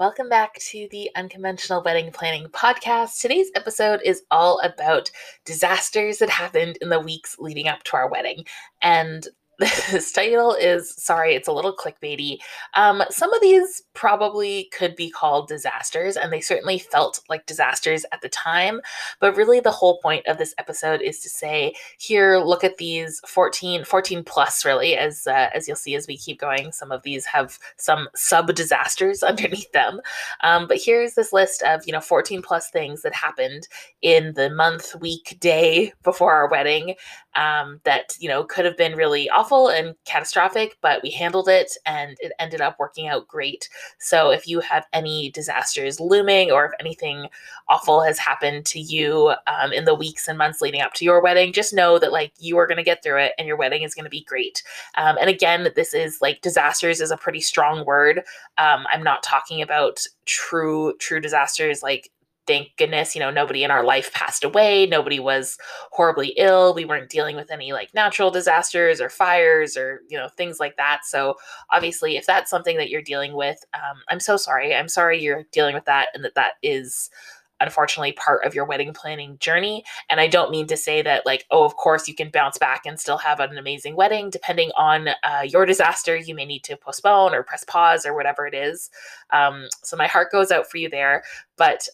Welcome back to the Unconventional Wedding Planning Podcast. Today's episode is all about disasters that happened in the weeks leading up to our wedding. And this title is, sorry, it's a little clickbaity. Some of these probably could be called disasters, and they certainly felt like disasters at the time. But really the whole point of this episode is to say, here, look at these 14 plus really, as you'll see as we keep going. Some of these have some sub-disasters underneath them. But here's this list of, 14 plus things that happened in the month, week, day before our wedding that, could have been really awful and catastrophic, but we handled it and it ended up working out great. So if you have any disasters looming or if anything awful has happened to you in the weeks and months leading up to your wedding, just know that you are going to get through it and your wedding is going to be great. And again, this is disasters is a pretty strong word. I'm not talking about true disasters thank goodness, nobody in our life passed away. Nobody was horribly ill. We weren't dealing with any natural disasters or fires or, things like that. So obviously if that's something that you're dealing with, I'm so sorry. I'm sorry you're dealing with that and that is unfortunately part of your wedding planning journey. And I don't mean to say that of course you can bounce back and still have an amazing wedding. Depending on your disaster, you may need to postpone or press pause or whatever it is. So my heart goes out for you there. But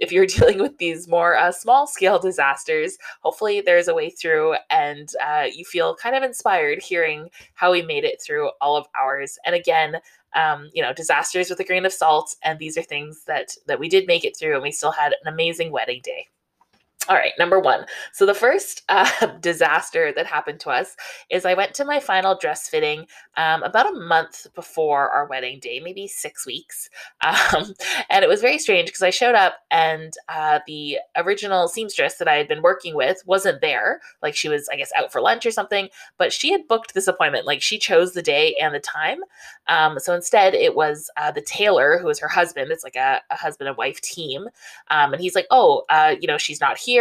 if you're dealing with these more small-scale disasters, hopefully there's a way through and you feel kind of inspired hearing how we made it through all of ours. And again, disasters with a grain of salt. And these are things that we did make it through and we still had an amazing wedding day. All right, number one. So the first disaster that happened to us is I went to my final dress fitting about a month before our wedding day, maybe 6 weeks. And it was very strange because I showed up and the original seamstress that I had been working with wasn't there. She was, I guess, out for lunch or something, but she had booked this appointment. She chose the day and the time. So instead it was the tailor who was her husband. It's a husband and wife team. And he's she's not here.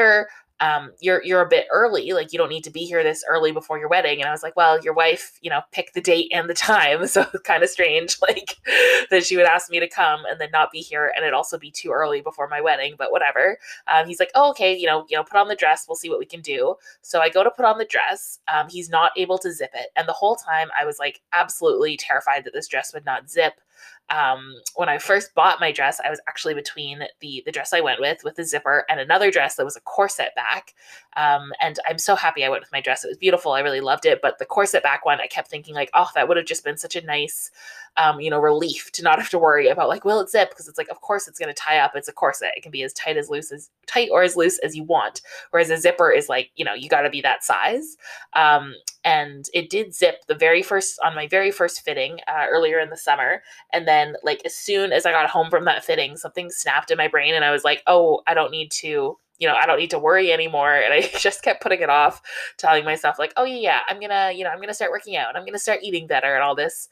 You're a bit early. You don't need to be here this early before your wedding. And I was like, well, your wife, picked the date and the time. So it's kind of strange, that she would ask me to come and then not be here. And it'd also be too early before my wedding, but whatever. He's like, oh, okay. Put on the dress. We'll see what we can do. So I go to put on the dress. He's not able to zip it. And the whole time I was absolutely terrified that this dress would not zip. When I first bought my dress, I was actually between the dress I went with a zipper and another dress that was a corset back. And I'm so happy I went with my dress. It was beautiful. I really loved it. But the corset back one, I kept thinking that would have just been such a nice, relief to not have to worry about will it zip? Because it's of course it's going to tie up. It's a corset. It can be as tight as loose as you want. Whereas a zipper is you got to be that size. And it did zip my very first fitting earlier in the summer. And then as soon as I got home from that fitting, something snapped in my brain and I was like, oh, I don't need to worry anymore. And I just kept putting it off, telling myself I'm going to start working out. I'm going to start eating better and all this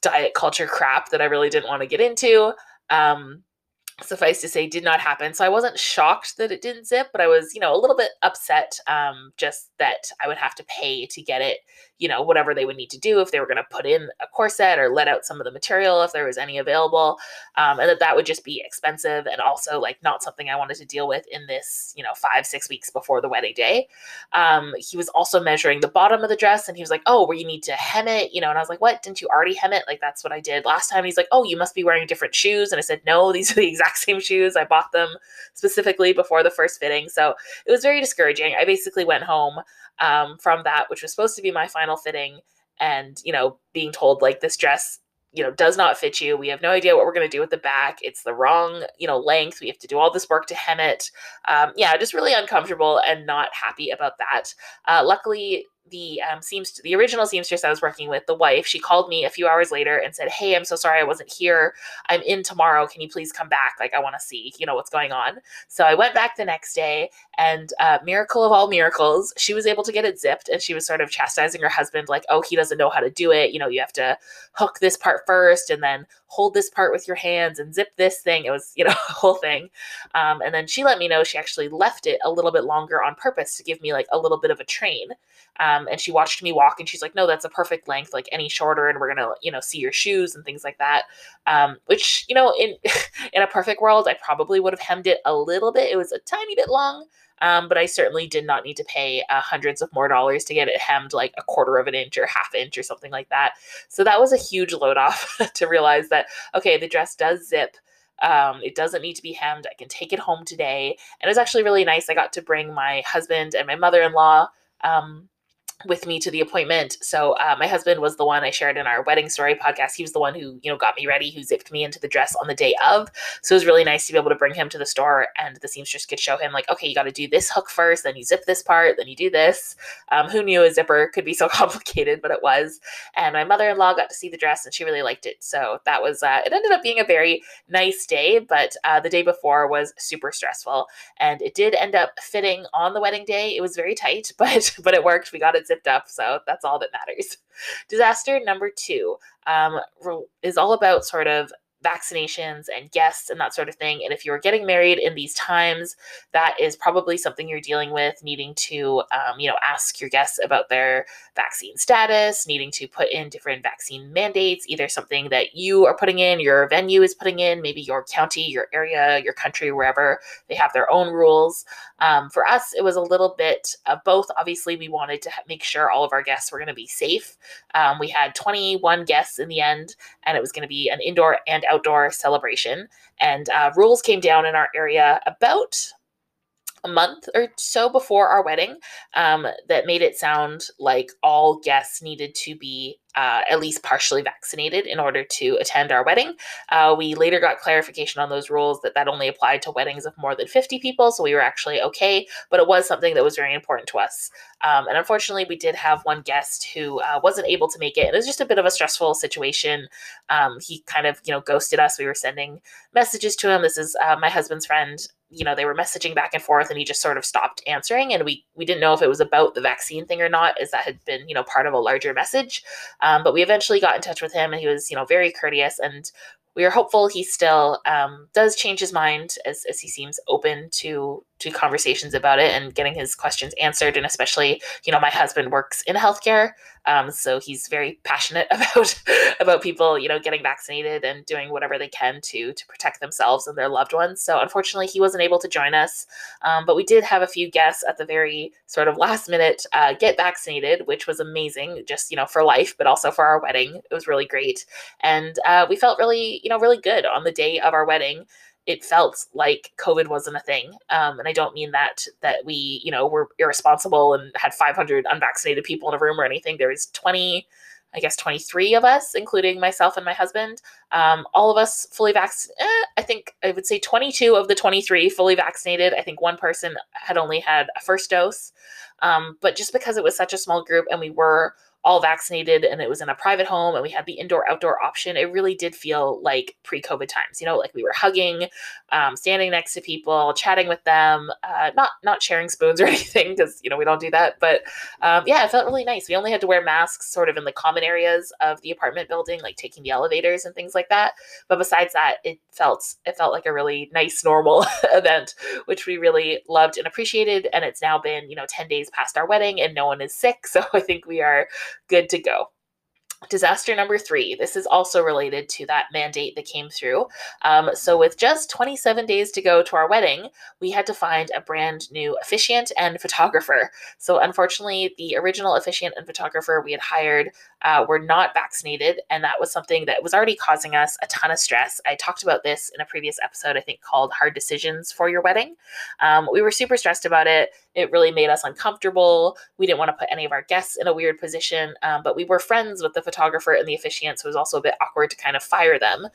diet culture crap that I really didn't want to get into. Suffice to say, did not happen. So I wasn't shocked that it didn't zip, but I was, a little bit upset, just that I would have to pay to get it, whatever they would need to do if they were going to put in a corset or let out some of the material, if there was any available, and that would just be expensive and also not something I wanted to deal with in this, 5-6 weeks before the wedding day. He was also measuring the bottom of the dress and he was like, oh, well, you need to hem it, and I was like, what? Didn't you already hem it? That's what I did last time. And he's like, oh, you must be wearing different shoes. And I said, no, these are the exact same shoes. I bought them specifically before the first fitting. So it was very discouraging. I basically went home from that, which was supposed to be my final fitting, and, being told this dress, does not fit you. We have no idea what we're going to do with the back. It's the wrong, length. We have to do all this work to hem it. Just really uncomfortable and not happy about that. Luckily, the original seamstress I was working with, the wife, she called me a few hours later and said, "Hey, I'm so sorry I wasn't here. I'm in tomorrow. Can you please come back? Like, I want to see, what's going on." So I went back the next day, and miracle of all miracles, she was able to get it zipped, and she was sort of chastising her husband, like, "Oh, he doesn't know how to do it. You have to hook this part first and then hold this part with your hands and zip this thing." It was, a whole thing. And then she let me know she actually left it a little bit longer on purpose to give me like a little bit of a train. And she watched me walk, and she's like, "No, that's a perfect length, like any shorter, and we're going to, see your shoes," and things like that. Which, in a perfect world, I probably would have hemmed it a little bit. It was a tiny bit long. But I certainly did not need to pay hundreds of more dollars to get it hemmed like a quarter of an inch or half inch or something like that. So that was a huge load off to realize that, okay, the dress does zip. It doesn't need to be hemmed. I can take it home today. And it was actually really nice. I got to bring my husband and my mother-in-law with me to the appointment. So my husband was the one I shared in our wedding story podcast. He was the one who, got me ready, who zipped me into the dress on the day of. So it was really nice to be able to bring him to the store, and the seamstress could show him like, okay, you got to do this hook first, then you zip this part, then you do this. Who knew a zipper could be so complicated, but it was. And my mother-in-law got to see the dress, and she really liked it. So that was, it ended up being a very nice day, but the day before was super stressful, and it did end up fitting on the wedding day. It was very tight, but it worked. We got it zipped up, so that's all that matters. Disaster number 2 is all about sort of vaccinations and guests and that sort of thing. And if you're getting married in these times, that is probably something you're dealing with, needing to, ask your guests about their vaccine status, needing to put in different vaccine mandates, either something that you are putting in, your venue is putting in, maybe your county, your area, your country, wherever they have their own rules. For us, it was a little bit of both. Obviously, we wanted to make sure all of our guests were going to be safe. We had 21 guests in the end, and it was going to be an indoor and outdoor celebration, and rules came down in our area about a month or so before our wedding that made it sound like all guests needed to be at least partially vaccinated in order to attend our wedding. We later got clarification on those rules that only applied to weddings of more than 50 people, so we were actually okay, but it was something that was very important to us. And unfortunately, we did have one guest who wasn't able to make it. It was just a bit of a stressful situation. He kind of, ghosted us. We were sending messages to him. This is my husband's friend. They were messaging back and forth, and he just sort of stopped answering. And we didn't know if it was about the vaccine thing or not, as that had been, part of a larger message. But we eventually got in touch with him, and he was, very courteous, and we are hopeful he still does change his mind as he seems open to conversations about it and getting his questions answered. And especially, my husband works in healthcare, so he's very passionate about about people, getting vaccinated and doing whatever they can to protect themselves and their loved ones. So unfortunately, he wasn't able to join us, but we did have a few guests at the very sort of last minute get vaccinated, which was amazing, just for life, but also for our wedding. It was really great, and we felt really. Really good on the day of our wedding. It felt like COVID wasn't a thing. And I don't mean that we, were irresponsible and had 500 unvaccinated people in a room or anything. There was 23 of us, including myself and my husband, all of us fully vaccinated. I think I would say 22 of the 23 fully vaccinated. I think one person had only had a first dose. But just because it was such a small group and we were all vaccinated, and it was in a private home, and we had the indoor-outdoor option, it really did feel like pre-COVID times, like we were hugging, standing next to people, chatting with them, not sharing spoons or anything, because, we don't do that, but it felt really nice. We only had to wear masks sort of in the common areas of the apartment building, like taking the elevators and things like that, but besides that, it felt like a really nice, normal event, which we really loved and appreciated, and it's now been, 10 days past our wedding, and no one is sick, so I think we are good to go. Disaster number 3. This is also related to that mandate that came through. So with just 27 days to go to our wedding, we had to find a brand new officiant and photographer. So unfortunately, the original officiant and photographer we had hired were not vaccinated. And that was something that was already causing us a ton of stress. I talked about this in a previous episode, I think called Hard Decisions for Your Wedding. We were super stressed about it. It really made us uncomfortable. We didn't want to put any of our guests in a weird position, but we were friends with the photographer and the officiant, so it was also a bit awkward to kind of fire them.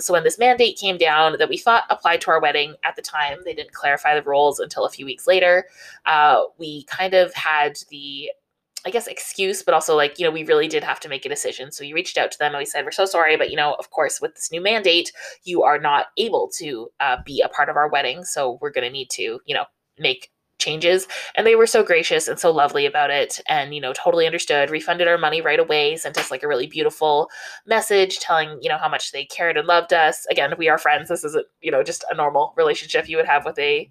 So when this mandate came down that we thought applied to our wedding at the time, they didn't clarify the rules until a few weeks later, we kind of had the I guess, excuse, but also like, you know, we really did have to make a decision. So you reached out to them and we said, we're so sorry, but, you know, of course, with this new mandate, you are not able to be a part of our wedding. So we're going to need to, you know, make changes. And they were so gracious and so lovely about it. And, you know, totally understood, refunded our money right away, sent us like a really beautiful message telling, you know, how much they cared and loved us. Again, we are friends. This isn't, you know, just a normal relationship you would have with a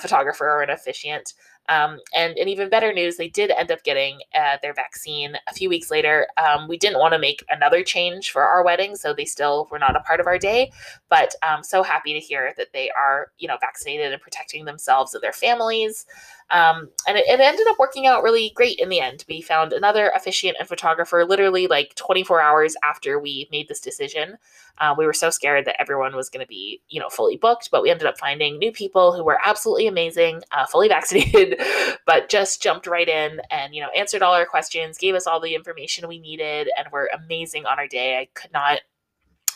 photographer or an officiant. And even better news, they did end up getting their vaccine a few weeks later. We didn't want to make another change for our wedding, so they still were not a part of our day, but I'm so happy to hear that they are, you know, vaccinated and protecting themselves and their families. And it ended up working out really great in the end. We found another officiant and photographer literally like 24 hours after we made this decision. We were so scared that everyone was going to be, you know, fully booked, but we ended up finding new people who were absolutely amazing, fully vaccinated, but just jumped right in and, you know, answered all our questions, gave us all the information we needed, and were amazing on our day. I could not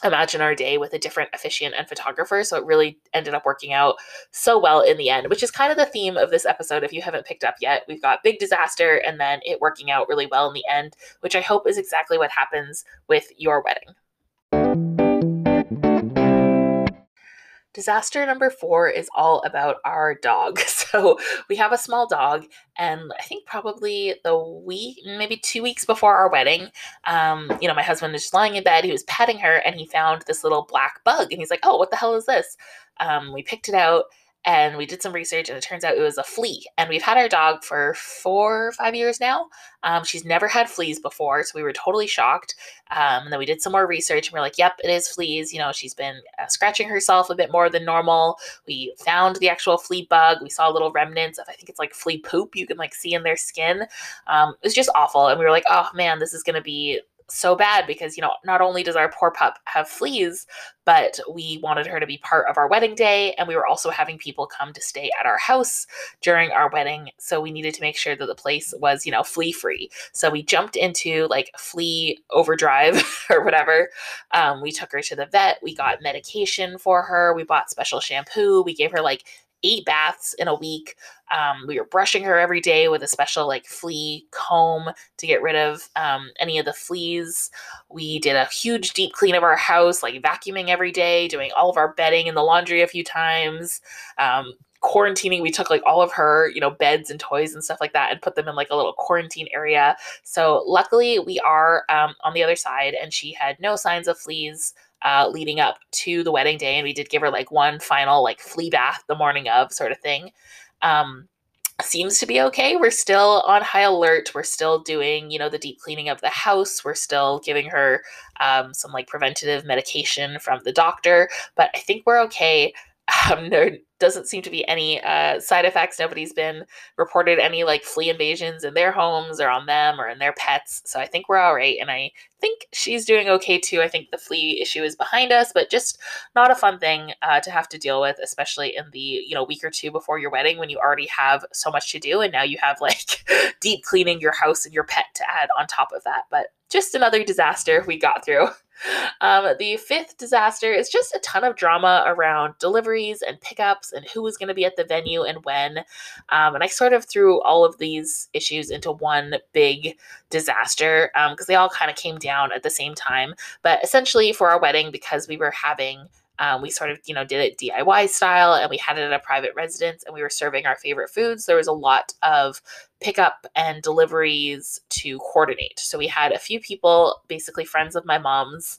imagine our day with a different officiant and photographer. So it really ended up working out so well in the end, which is kind of the theme of this episode. If you haven't picked up yet, we've got big disaster and then it working out really well in the end, which I hope is exactly what happens with your wedding. Disaster number 4 is all about our dog. So we have a small dog, and I think probably the week, maybe 2 weeks before our wedding, you know, my husband was just lying in bed. He was petting her and he found this little black bug and he's like, oh, what the hell is this? We picked it out and we did some research, and it turns out it was a flea. And we've had our dog for 4 or 5 years now. She's never had fleas before, so we were totally shocked. And then we did some more research, and we're like, yep, it is fleas. You know, she's been scratching herself a bit more than normal. We found the actual flea bug. We saw little remnants of, I think it's like flea poop you can like see in their skin. It was just awful. And we were like, oh man, this is going to be so bad because, you know, not only does our poor pup have fleas, but we wanted her to be part of our wedding day. And we were also having people come to stay at our house during our wedding. So we needed to make sure that the place was, you know, flea free. So we jumped into like flea overdrive or whatever. We took her to the vet. We got medication for her. We bought special shampoo. We gave her like 8 baths in a week. We were brushing her every day with a special like flea comb to get rid of any of the fleas. We did a huge deep clean of our house, like vacuuming every day, doing all of our bedding and the laundry a few times. Quarantining, we took like all of her, you know, beds and toys and stuff like that and put them in like a little quarantine area. So luckily we are on the other side, and she had no signs of fleas leading up to the wedding day. And we did give her like one final like flea bath the morning of sort of thing. Seems to be okay. We're still on high alert. We're still doing, you know, the deep cleaning of the house. We're still giving her some like preventative medication from the doctor, but I think we're okay. There doesn't seem to be any side effects. Nobody's been reported any like flea invasions in their homes or on them or in their pets. So I think we're all right. And I think she's doing okay too. I think the flea issue is behind us, but just not a fun thing to have to deal with, especially in the, you know, week or two before your wedding when you already have so much to do. And now you have like deep cleaning your house and your pet to add on top of that. But just another disaster we got through. The 5th disaster is just a ton of drama around deliveries and pickups and who was going to be at the venue and when. And I sort of threw all of these issues into one big disaster because they all kind of came down at the same time. But essentially for our wedding, because we were having we sort of, you know, did it DIY style, and we had it at a private residence, and we were serving our favorite foods. There was a lot of pickup and deliveries to coordinate. So we had a few people, basically friends of my mom's,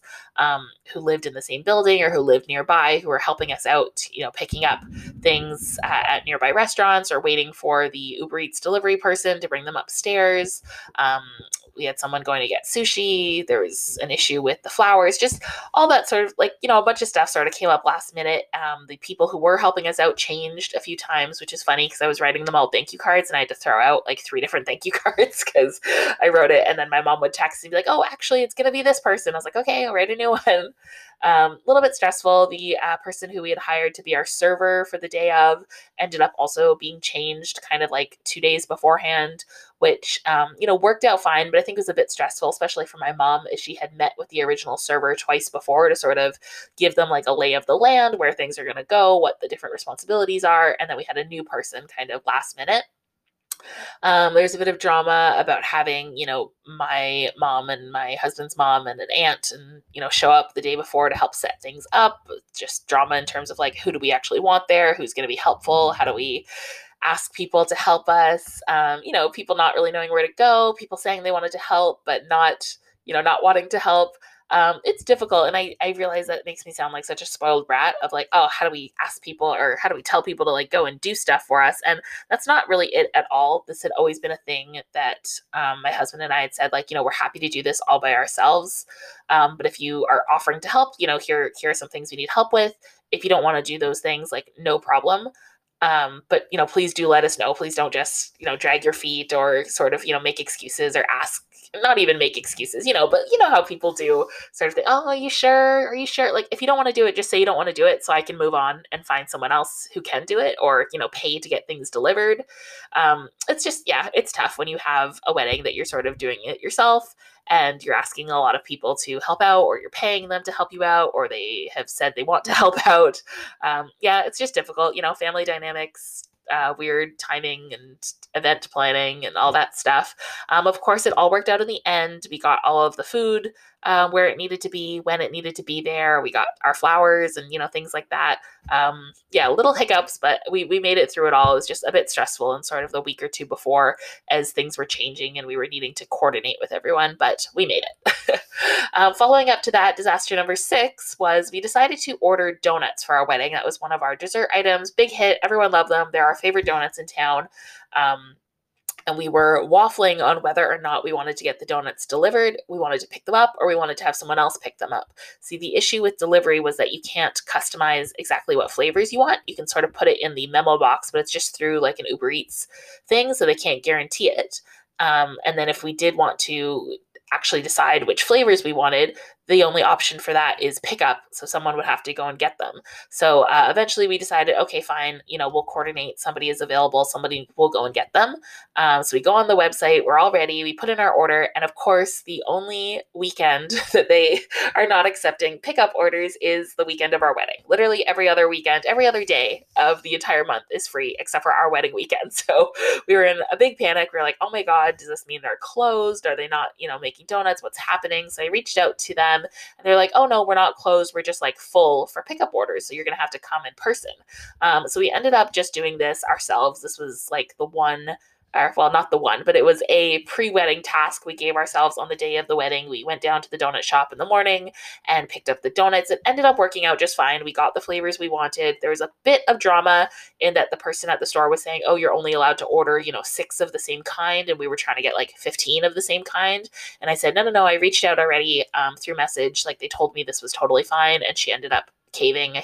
who lived in the same building or who lived nearby, who were helping us out, you know, picking up things at nearby restaurants or waiting for the Uber Eats delivery person to bring them upstairs. We had someone going to get sushi. There was an issue with the flowers, just all that sort of like, you know, a bunch of stuff sort of came up last minute. The people who were helping us out changed a few times, which is funny because I was writing them all thank you cards, and I had to throw out like 3 different thank you cards because I wrote it. And then my mom would text and be like, oh, actually it's going to be this person. I was like, okay, I'll write a new one. A little bit stressful. The person who we had hired to be our server for the day of ended up also being changed kind of like 2 days beforehand, which, you know, worked out fine, but I think it was a bit stressful, especially for my mom, as she had met with the original server twice before to sort of give them like a lay of the land, where things are going to go, what the different responsibilities are. And then we had a new person kind of last minute. There's a bit of drama about having, my mom and my husband's mom and an aunt and, show up the day before to help set things up. Just drama in terms of who do we actually want there? Who's going to be helpful? How do we ask people to help us? People not really knowing where to go, people saying they wanted to help, but not wanting to help. It's difficult. And I realize that makes me sound like such a spoiled brat of how do we ask people or how do we tell people to go and do stuff for us? And that's not really it at all. This had always been a thing that my husband and I had said, we're happy to do this all by ourselves. But if you are offering to help, here are some things we need help with. If you don't want to do those things, no problem. But, please do let us know. Please don't just, drag your feet or sort of, make excuses or ask, not even make excuses, but you know how people do sort of think, oh, are you sure? Are you sure? If you don't want to do it, just say you don't want to do it so I can move on and find someone else who can do it or, pay to get things delivered. It's just, it's tough when you have a wedding that you're sort of doing it yourself and you're asking a lot of people to help out or you're paying them to help you out or they have said they want to help out. It's just difficult, family dynamics, weird timing and event planning and all that stuff. Of course, it all worked out in the end. We got all of the food where it needed to be, when it needed to be there. We got our flowers and, things like that. Little hiccups, but we made it through it all. It was just a bit stressful and sort of the week or two before as things were changing and we were needing to coordinate with everyone, but we made it. Following up to that, disaster number 6 was we decided to order donuts for our wedding. That was one of our dessert items. Big hit. Everyone loved them. They're our favorite donuts in town. And we were waffling on whether or not we wanted to get the donuts delivered, we wanted to pick them up, or we wanted to have someone else pick them up. See, the issue with delivery was that you can't customize exactly what flavors you want. You can sort of put it in the memo box, but it's just through an Uber Eats thing, so they can't guarantee it. And then if we did want to actually decide which flavors we wanted, the only option for that is pickup. So someone would have to go and get them. So eventually we decided, okay, fine, we'll coordinate. Somebody is available. Somebody will go and get them. So we go on the website. We're all ready. We put in our order. And of course, the only weekend that they are not accepting pickup orders is the weekend of our wedding. Literally every other weekend, every other day of the entire month is free, except for our wedding weekend. So we were in a big panic. We were like, oh my God, does this mean they're closed? Are they not, making donuts? What's happening? So I reached out to them. And they're like, oh no, we're not closed. We're just full for pickup orders. So you're going to have to come in person. So we ended up just doing this ourselves. This was it was a pre-wedding task we gave ourselves on the day of the wedding. We went down to the donut shop in the morning and picked up the donuts. It ended up working out just fine. We got the flavors we wanted. There was a bit of drama in that the person at the store was saying, oh, you're only allowed to order, 6 of the same kind. And we were trying to get 15 of the same kind. And I said, no, I reached out already through message. They told me this was totally fine. And she ended up caving. I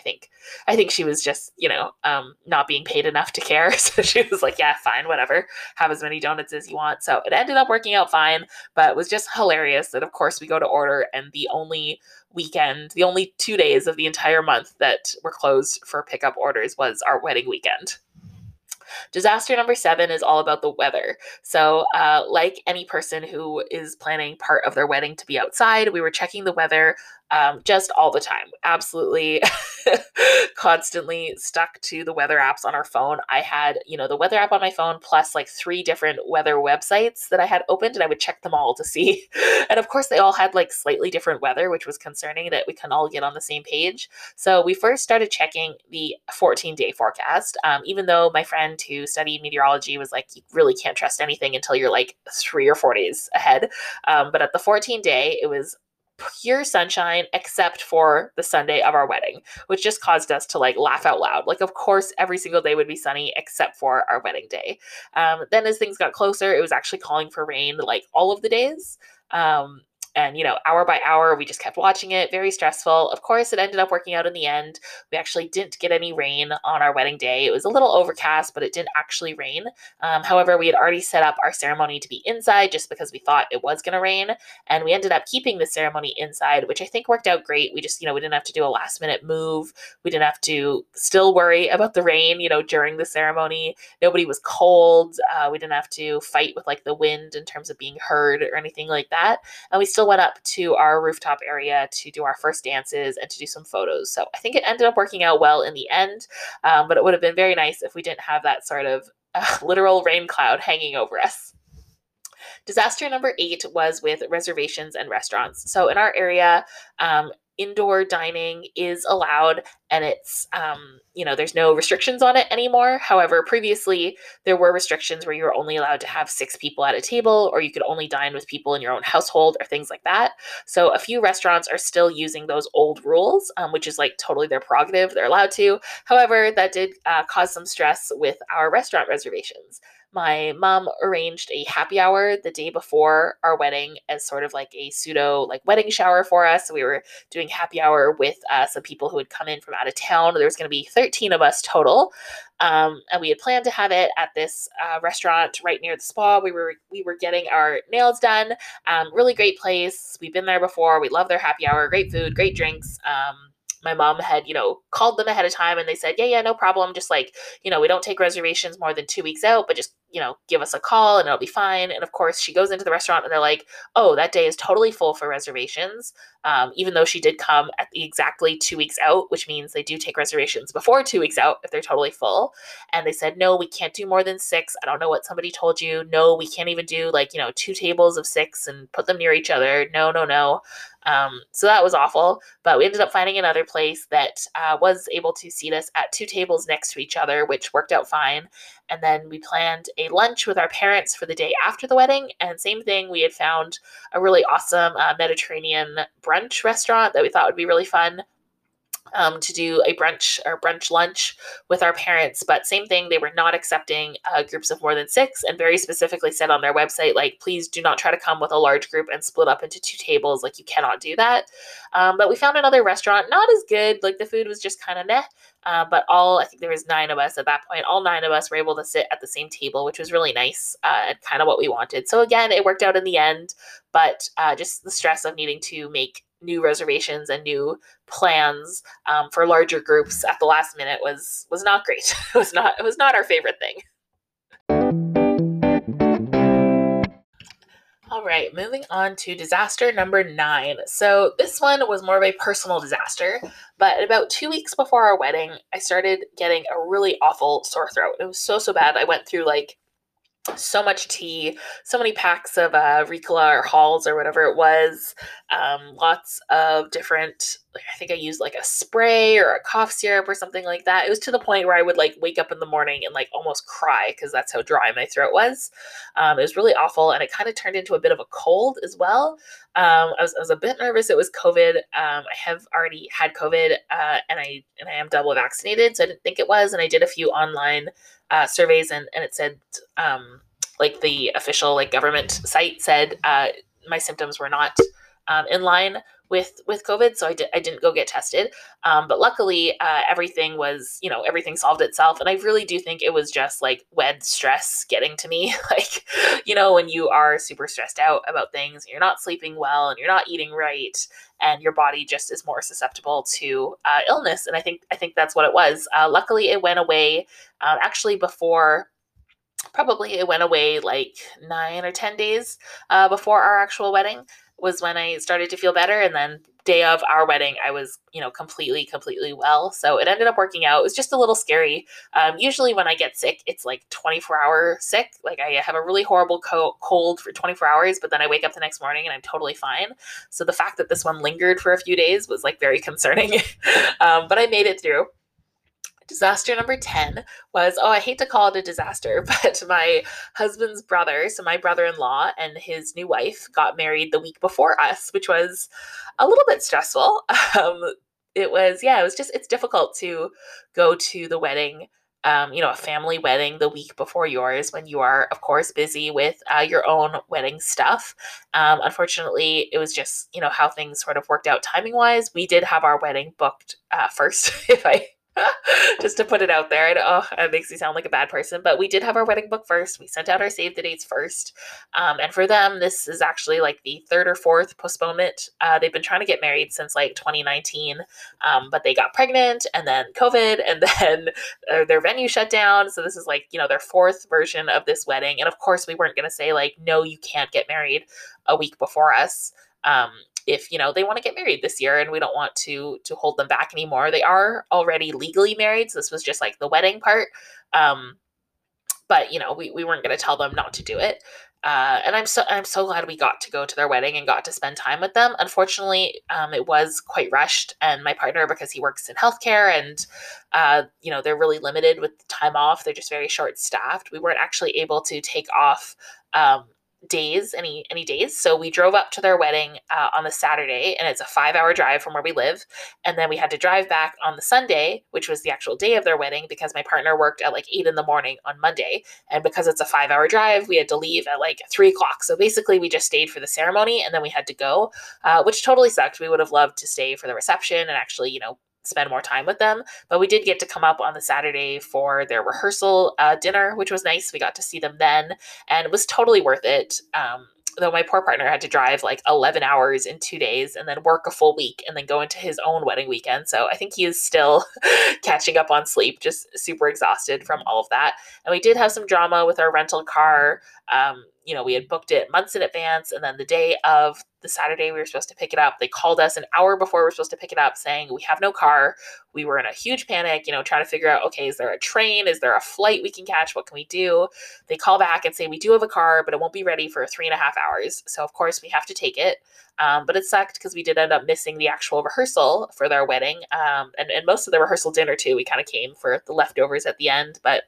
think she was just, not being paid enough to care. So she was like, yeah, fine, whatever. Have as many donuts as you want. So it ended up working out fine, but it was just hilarious that of course we go to order and the only 2 days of the entire month that were closed for pickup orders was our wedding weekend. Disaster number 7 is all about the weather. So like any person who is planning part of their wedding to be outside, we were checking the weather just all the time, absolutely constantly stuck to the weather apps on our phone. I had, the weather app on my phone plus 3 different weather websites that I had opened and I would check them all to see. And of course they all had slightly different weather, which was concerning that we couldn't all get on the same page. So we first started checking the 14-day forecast, even though my friend who studied meteorology was like, you really can't trust anything until you're 3 or 4 days ahead. But at the 14th day, it was pure sunshine except for the Sunday of our wedding, which just caused us to laugh out loud. Of course, every single day would be sunny except for our wedding day. Then as things got closer, it was actually calling for rain all of the days. And, hour by hour, we just kept watching it. Very stressful. Of course, it ended up working out in the end. We actually didn't get any rain on our wedding day. It was a little overcast, but it didn't actually rain. However, we had already set up our ceremony to be inside just because we thought it was going to rain. And we ended up keeping the ceremony inside, which I think worked out great. We just, we didn't have to do a last minute move. We didn't have to still worry about the rain, during the ceremony. Nobody was cold. We didn't have to fight with the wind in terms of being heard or anything like that. And we still went up to our rooftop area to do our first dances and to do some photos. So I think it ended up working out well in the end, but it would have been very nice if we didn't have that sort of a literal rain cloud hanging over us. Disaster number 8 was with reservations and restaurants. So in our area, indoor dining is allowed, and it's, there's no restrictions on it anymore. However, previously there were restrictions where you were only allowed to have 6 people at a table, or you could only dine with people in your own household or things like that. So a few restaurants are still using those old rules, which is like totally their prerogative. They're allowed to. However, that did cause some stress with our restaurant reservations. My mom arranged a happy hour the day before our wedding as sort of like a pseudo like wedding shower for us. So we were doing happy hour with some people who had come in from out of town. There was going to be 13 of us total. And we had planned to have it at this restaurant right near the spa. We were getting our nails done. Really great place. We've been there before. We love their happy hour. Great food, great drinks. My mom had, called them ahead of time, and they said, yeah, no problem. Just like, we don't take reservations more than 2 weeks out, but just, give us a call and it'll be fine. And of course she goes into the restaurant and they're like, oh, that day is totally full for reservations. Even though she did come at exactly 2 weeks out, which means they do take reservations before 2 weeks out if they're totally full. And they said, no, we can't do more than 6. I don't know what somebody told you. No, we can't even do 2 tables of 6 and put them near each other. No. So that was awful, but we ended up finding another place that was able to seat us at 2 tables next to each other, which worked out fine. And then we planned a lunch with our parents for the day after the wedding. And same thing, we had found a really awesome Mediterranean brunch restaurant that we thought would be really fun to do a brunch or brunch lunch with our parents. But same thing, they were not accepting groups of more than 6, and very specifically said on their website, please do not try to come with a large group and split up into 2 tables. You cannot do that. But we found another restaurant, not as good. The food was just kind of meh. But I think there was 9 of us at that point. All 9 of us were able to sit at the same table, which was really nice and kind of what we wanted. So again, it worked out in the end, but just the stress of needing to make new reservations and new plans for larger groups at the last minute was not great. It was not our favorite thing. All right, moving on to disaster number 9. So this one was more of a personal disaster, but about 2 weeks before our wedding, I started getting a really awful sore throat. It was so bad. I went through so much tea, so many packs of Ricola or Halls or whatever it was, lots of different, I think I used a spray or a cough syrup or something like that. It was to the point where I would wake up in the morning and almost cry because that's how dry my throat was. It was really awful, and it kind of turned into a bit of a cold as well. I was a bit nervous it was COVID. I have already had COVID, and I am double vaccinated, so I didn't think it was, and I did a few online surveys, and it said, the official government site said my symptoms were not in line with COVID, so I didn't go get tested. But luckily, everything was, everything solved itself, and I really do think it was just wed stress getting to me. When you are super stressed out about things, you're not sleeping well, and you're not eating right, and your body just is more susceptible to illness. And I think that's what it was. Luckily, it went away. Probably it went away 9 or 10 days before our actual wedding was when I started to feel better. And then day of our wedding, I was, completely well. So it ended up working out. It was just a little scary. Usually when I get sick, it's 24-hour sick. I have a really horrible cold for 24 hours, but then I wake up the next morning and I'm totally fine. So the fact that this one lingered for a few days was very concerning, but I made it through. Disaster number 10 was, I hate to call it a disaster, but my husband's brother, so my brother-in-law and his new wife got married the week before us, which was a little bit stressful. It's difficult to go to the wedding, a family wedding the week before yours when you are, of course, busy with your own wedding stuff. Unfortunately, it was just, how things sort of worked out timing-wise. We did have our wedding booked first, if I... just to put it out there. It makes me sound like a bad person, but we did have our wedding book first. We sent out our save the dates first. And for them, this is actually the 3rd or 4th postponement. They've been trying to get married since 2019, but they got pregnant and then COVID and then their venue shut down. So this is their 4th version of this wedding. And of course we weren't going to say no, you can't get married a week before us. If, they want to get married this year and we don't want to hold them back anymore. They are already legally married. So this was just the wedding part. but you know, we weren't going to tell them not to do it. And I'm so glad we got to go to their wedding and got to spend time with them. Unfortunately, it was quite rushed, and my partner, because he works in healthcare and, you know, they're really limited with time off. They're just very short staffed. We weren't actually able to take off, days. So we drove up to their wedding on the Saturday, and it's a 5-hour drive from where we live. And then we had to drive back on the Sunday, which was the actual day of their wedding, because my partner worked at like 8 a.m. on Monday. And because it's a 5-hour drive, we had to leave at like 3:00. So basically we just stayed for the ceremony and then we had to go, which totally sucked. We would have loved to stay for the reception and actually, you know, spend more time with them. But we did get to come up on the Saturday for their rehearsal dinner, which was nice. We got to see them then, and it was totally worth it. Though my poor partner had to drive like 11 hours in 2 days and then work a full week and then go into his own wedding weekend. So I think he is still catching up on sleep, just super exhausted from all of that. And we did have some drama with our rental car. You know, we had booked it months in advance, and then the day of the Saturday we were supposed to pick it up, they called us an hour before we were supposed to pick it up saying, we have no car. We were in a huge panic, you know, trying to figure out, okay, is there a train? Is there a flight we can catch? What can we do? They call back and say, we do have a car, but it won't be ready for 3.5 hours. So of course we have to take it. But it sucked because we did end up missing the actual rehearsal for their wedding. And most of the rehearsal dinner too, we kind of came for the leftovers at the end, but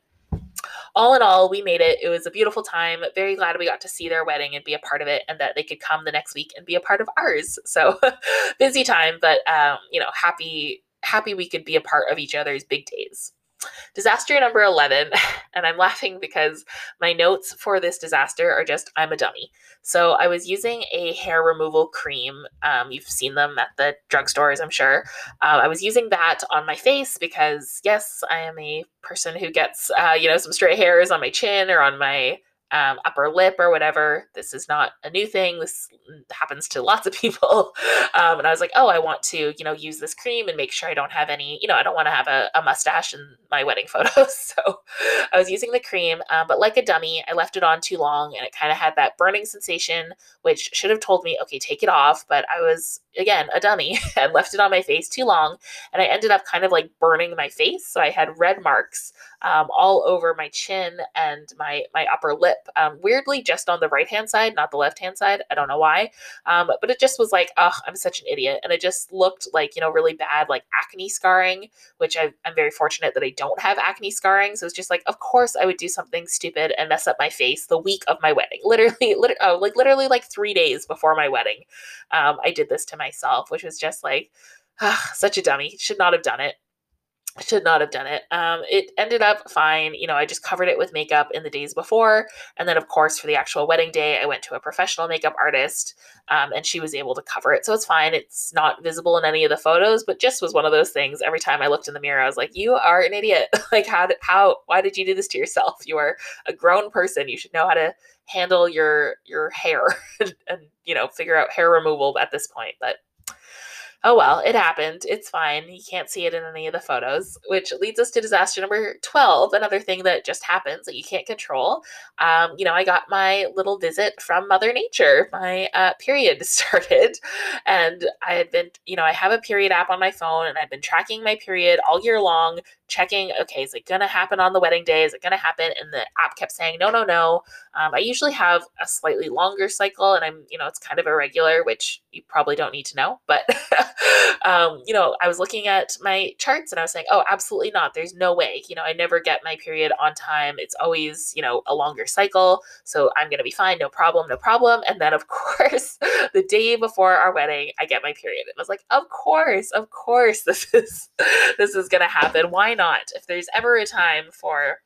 all in all, we made it. It was a beautiful time. Very glad we got to see their wedding and be a part of it, and that they could come the next week and be a part of ours. So busy time, but you know, happy we could be a part of each other's big days. Disaster number 11, and I'm laughing because my notes for this disaster are just, I'm a dummy. So I was using a hair removal cream. You've seen them at the drugstores, I'm sure. I was using that on my face because, yes, I am a person who gets, you know, some stray hairs on my chin or on my upper lip or whatever. This is not a new thing. This happens to lots of people. And I was like, oh, I want to, you know, use this cream and make sure I don't have any, you know, I don't want to have a mustache in my wedding photos. So I was using the cream, but like a dummy, I left it on too long, and it kind of had that burning sensation, which should have told me, okay, take it off. But I was, again, a dummy and left it on my face too long. And I ended up kind of like burning my face. So I had red marks all over my chin and my upper lip. Weirdly, just on the right-hand side, not the left-hand side. I don't know why. But it just was like, oh, I'm such an idiot. And it just looked like, you know, really bad, like acne scarring, which I'm very fortunate that I don't have acne scarring. So it's just like, of course I would do something stupid and mess up my face the week of my wedding. Literally like 3 days before my wedding. I did this to myself, which was just like, oh, such a dummy. Should not have done it. It ended up fine. You know, I just covered it with makeup in the days before. And then, of course, for the actual wedding day, I went to a professional makeup artist, and she was able to cover it. So it's fine. It's not visible in any of the photos, but just was one of those things. Every time I looked in the mirror, I was like, you are an idiot. Like, why did you do this to yourself? You are a grown person. You should know how to handle your hair and, you know, figure out hair removal at this point. But oh well, it happened. It's fine. You can't see it in any of the photos, which leads us to disaster number 12, another thing that just happens that you can't control. You know, I got my little visit from Mother Nature. My period started, and I had been, you know, I have a period app on my phone, and I've been tracking my period all year long, checking, okay, is it going to happen on the wedding day? Is it going to happen? And the app kept saying, no. I usually have a slightly longer cycle, and I'm, you know, it's kind of irregular, which you probably don't need to know, but you know, I was looking at my charts and I was saying, oh, absolutely not. There's no way, you know, I never get my period on time. It's always, you know, a longer cycle. So I'm going to be fine. No problem. And then of course, the day before our wedding, I get my period. And I was like, of course, this is going to happen. Why not? If there's ever a time for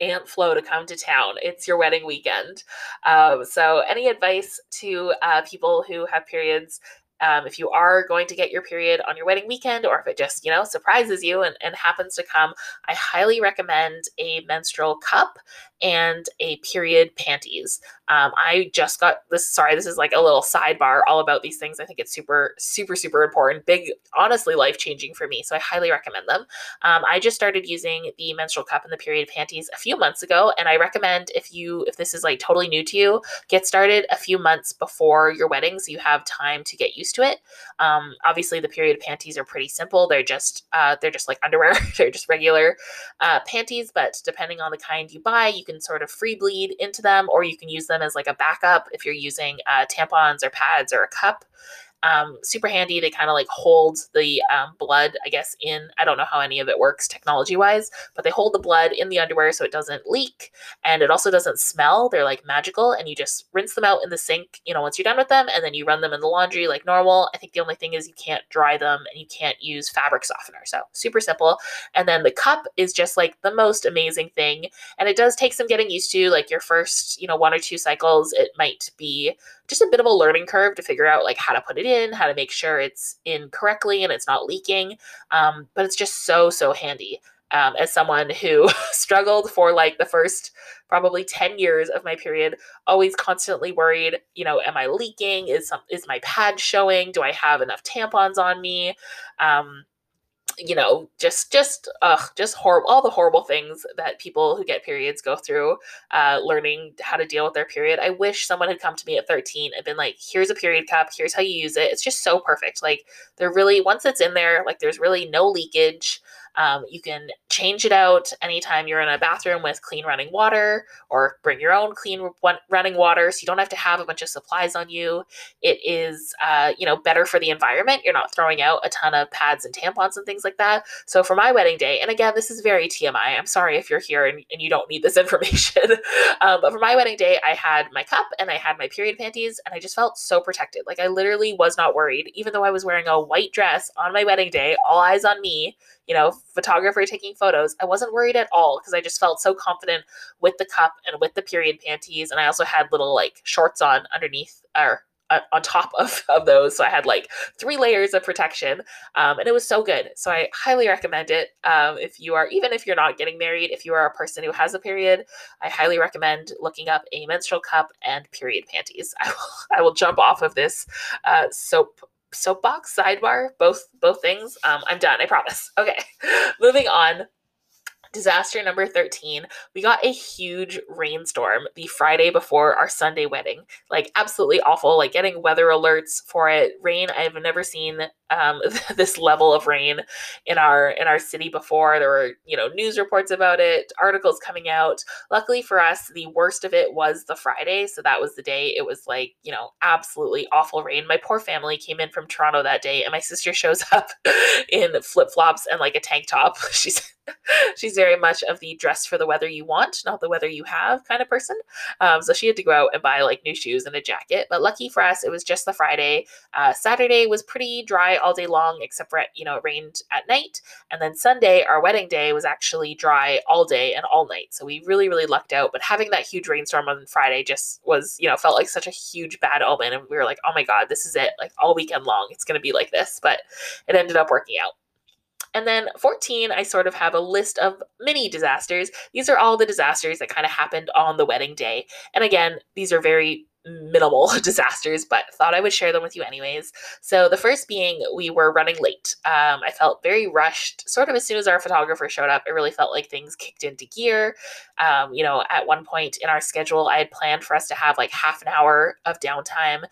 Aunt Flo to come to town, it's your wedding weekend. So any advice to people who have periods? If you are going to get your period on your wedding weekend, or if it just, you know, surprises you and happens to come, I highly recommend a menstrual cup and a period panties. I just got this. Sorry, this is like a little sidebar all about these things. I think it's super, super, super important. Big, honestly, life-changing for me. So I highly recommend them. I just started using the menstrual cup and the period panties a few months ago. And I recommend if this is like totally new to you, get started a few months before your wedding, so you have time to get used to it. Obviously the period panties are pretty simple. They're just like underwear. They're just regular panties, but depending on the kind you buy, you can sort of free bleed into them, or you can use them as like a backup if you're using tampons or pads or a cup. Super handy. They kind of like hold the blood, I guess, in. I don't know how any of it works technology wise, but they hold the blood in the underwear so it doesn't leak, and it also doesn't smell. They're like magical, and you just rinse them out in the sink, once you're done with them, and then you run them in the laundry like normal. I think the only thing is you can't dry them and you can't use fabric softener. So super simple. And then the cup is just like the most amazing thing, and it does take some getting used to. Like your first, 1 or 2 cycles, it might be just a bit of a learning curve to figure out like how to put it in, how to make sure it's in correctly and it's not leaking. But it's just so, so handy. As someone who struggled for like the first probably 10 years of my period, always constantly worried, am I leaking? Is my pad showing? Do I have enough tampons on me? Just horrible, all the horrible things that people who get periods go through, learning how to deal with their period. I wish someone had come to me at 13 and been like, here's a period cup, here's how you use it. It's just so perfect. Like they're really, once it's in there, like there's really no leakage. You can change it out anytime you're in a bathroom with clean running water, or bring your own clean running water, so you don't have to have a bunch of supplies on you. It is, better for the environment. You're not throwing out a ton of pads and tampons and things like that. So for my wedding day, and again, this is very TMI. I'm sorry if you're here and you don't need this information. But for my wedding day, I had my cup and I had my period panties, and I just felt so protected. Like I literally was not worried, even though I was wearing a white dress on my wedding day, all eyes on me, photographer taking photos. I wasn't worried at all because I just felt so confident with the cup and with the period panties. And I also had little like shorts on underneath or on top of those. So I had like 3 layers of protection, and it was so good. So I highly recommend it. Even if you're not getting married, if you are a person who has a period, I highly recommend looking up a menstrual cup and period panties. I will jump off of this soapbox sidebar, both things. I'm done, I promise. Okay, moving on. Disaster number 13. We got a huge rainstorm the Friday before our Sunday wedding. Like absolutely awful, like getting weather alerts for it. Rain, I have never seen this level of rain in our city before. There were, news reports about it, articles coming out. Luckily for us, the worst of it was the Friday. So that was the day it was like, absolutely awful rain. My poor family came in from Toronto that day, and my sister shows up in flip-flops and like a tank top. She's very much of the dress for the weather you want, not the weather you have kind of person. So she had to go out and buy like new shoes and a jacket. But lucky for us, it was just the Friday. Saturday was pretty dry all day long, except for, it rained at night. And then Sunday, our wedding day, was actually dry all day and all night. So we really, really lucked out. But having that huge rainstorm on Friday just was, felt like such a huge bad omen. And we were like, oh my God, this is it. Like all weekend long, it's going to be like this. But it ended up working out. And then 14, I sort of have a list of mini disasters. These are all the disasters that kind of happened on the wedding day. And again, these are very minimal disasters, but thought I would share them with you anyways. So the first being, we were running late. I felt very rushed, sort of as soon as our photographer showed up. It really felt like things kicked into gear. At one point in our schedule, I had planned for us to have like half an hour of downtime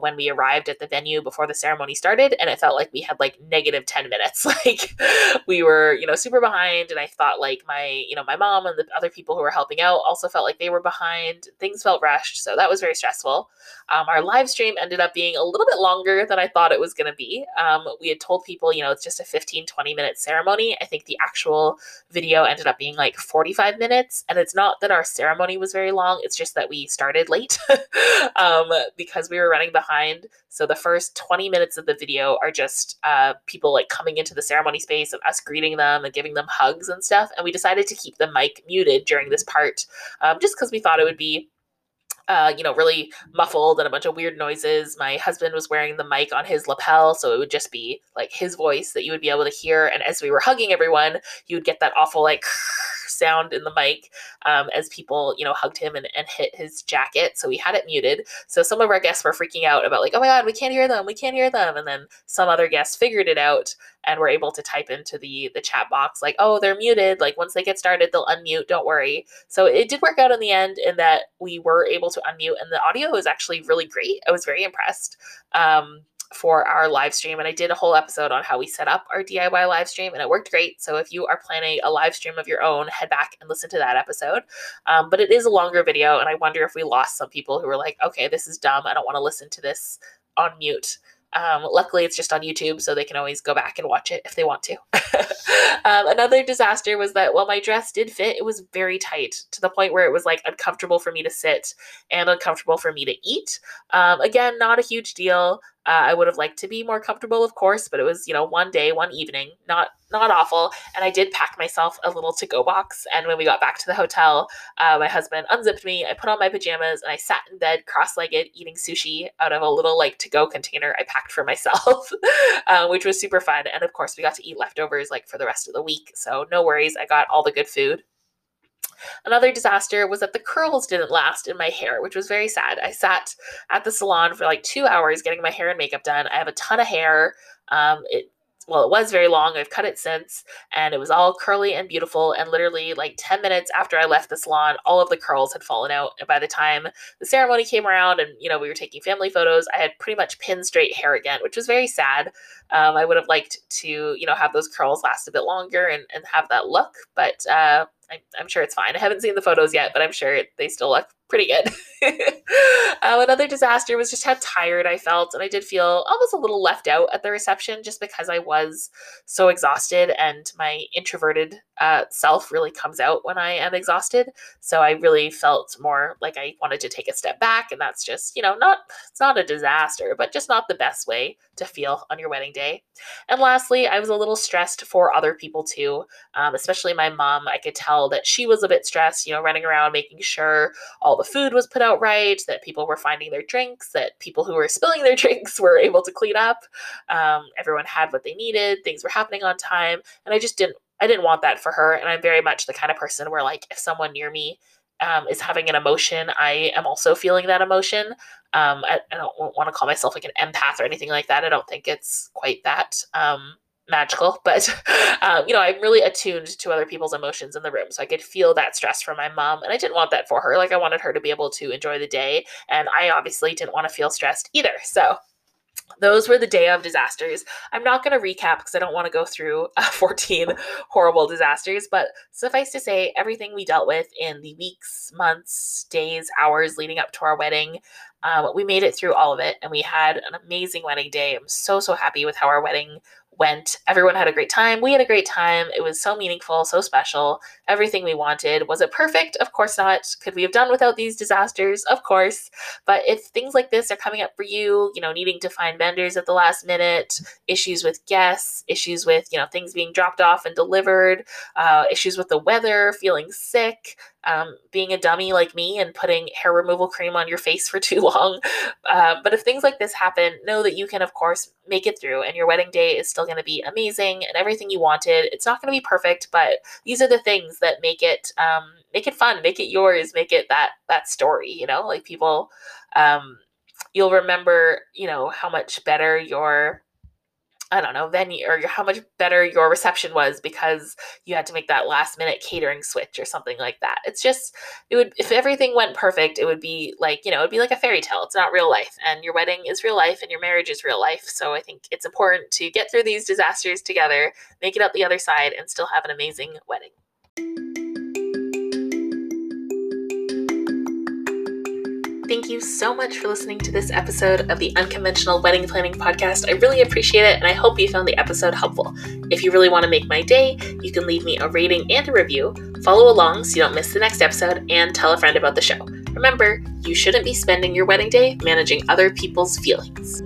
when we arrived at the venue before the ceremony started, and it felt like we had like negative 10 minutes. Like we were, super behind, and I thought like my, my mom and the other people who were helping out also felt like they were behind. Things felt rushed, so that was very stressful. Our live stream ended up being a little bit longer than I thought it was going to be. We had told people, it's just a 15-20 minute ceremony. I think the actual video ended up being like 45 minutes, and it's not that our ceremony was very long. It's just that we started late because we were running behind. So the first 20 minutes of the video are just people like coming into the ceremony space and us greeting them and giving them hugs and stuff. And we decided to keep the mic muted during this part just because we thought it would be really muffled and a bunch of weird noises. My husband was wearing the mic on his lapel, so it would just be like his voice that you would be able to hear. And as we were hugging everyone, you would get that awful like sound in the mic as people, you know, hugged him and hit his jacket. So we had it muted. So some of our guests were freaking out about like, oh my God, we can't hear them. We can't hear them. And then some other guests figured it out and were able to type into the chat box like, oh, they're muted. Like once they get started, they'll unmute. Don't worry. So it did work out in the end in that we were able to unmute, and the audio was actually really great. I was very impressed for our live stream. And I did a whole episode on how we set up our DIY live stream, and it worked great. So if you are planning a live stream of your own, head back and listen to that episode. But it is a longer video, and I wonder if we lost some people who were like, okay, this is dumb. I don't want to listen to this on mute. Luckily, it's just on YouTube, so they can always go back and watch it if they want to. Another disaster was that while my dress did fit, it was very tight to the point where it was like uncomfortable for me to sit and uncomfortable for me to eat. Again, not a huge deal. I would have liked to be more comfortable, of course, but it was, you know, one day, one evening, not awful. And I did pack myself a little to-go box. And when we got back to the hotel, my husband unzipped me. I put on my pajamas and I sat in bed cross-legged eating sushi out of a little like to-go container I packed for myself, which was super fun. And of course we got to eat leftovers like for the rest of the week. So no worries. I got all the good food. Another disaster was that the curls didn't last in my hair, which was very sad. I sat at the salon for like 2 hours getting my hair and makeup done. I have a ton of hair. It was very long. I've cut it since, and it was all curly and beautiful. And literally like 10 minutes after I left the salon, all of the curls had fallen out. And by the time the ceremony came around and, you know, we were taking family photos, I had pretty much pin straight hair again, which was very sad. I would have liked to, you know, have those curls last a bit longer and have that look, but, I'm sure it's fine. I haven't seen the photos yet, but I'm sure they still look pretty good. Another disaster was just how tired I felt. And I did feel almost a little left out at the reception just because I was so exhausted, and my introverted self really comes out when I am exhausted. So I really felt more like I wanted to take a step back, and that's just, you know, it's not a disaster, but just not the best way to feel on your wedding day. And lastly, I was a little stressed for other people too, especially my mom. I could tell that she was a bit stressed, you know, running around making sure all the food was put out right, that people were finding their drinks, that people who were spilling their drinks were able to clean up. Everyone had what they needed. Things were happening on time. And I didn't want that for her. And I'm very much the kind of person where like if someone near me is having an emotion, I am also feeling that emotion. I don't want to call myself like an empath or anything like that. I don't think it's quite that magical, but you know, I'm really attuned to other people's emotions in the room. So I could feel that stress from my mom, and I didn't want that for her. Like I wanted her to be able to enjoy the day, and I obviously didn't want to feel stressed either. So those were the day of disasters. I'm not going to recap because I don't want to go through 14 horrible disasters, but suffice to say, everything we dealt with in the weeks, months, days, hours leading up to our wedding, we made it through all of it, and we had an amazing wedding day. I'm so happy with how our wedding went. Everyone had a great time. We had a great time. It was so meaningful, so special. Everything we wanted. Was it perfect? Of course not. Could we have done without these disasters? Of course. But if things like this are coming up for you, you know, needing to find vendors at the last minute, issues with guests, issues with, you know, things being dropped off and delivered, issues with the weather, feeling sick, being a dummy like me and putting hair removal cream on your face for too long. But if things like this happen, know that you can, of course, make it through, and your wedding day is still going to be amazing and everything you wanted. It's not going to be perfect, but these are the things that make it fun, make it yours, make it that story, you know, like people, you'll remember, you know, how much better your venue or how much better your reception was because you had to make that last minute catering switch or something like that. It's just, if everything went perfect, it would be like, you know, it'd be like a fairy tale. It's not real life, and your wedding is real life and your marriage is real life. So I think it's important to get through these disasters together, make it out the other side, and still have an amazing wedding. Thank you so much for listening to this episode of the Unconventional Wedding Planning Podcast. I really appreciate it, and I hope you found the episode helpful. If you really want to make my day, you can leave me a rating and a review, follow along so you don't miss the next episode, and tell a friend about the show. Remember, you shouldn't be spending your wedding day managing other people's feelings.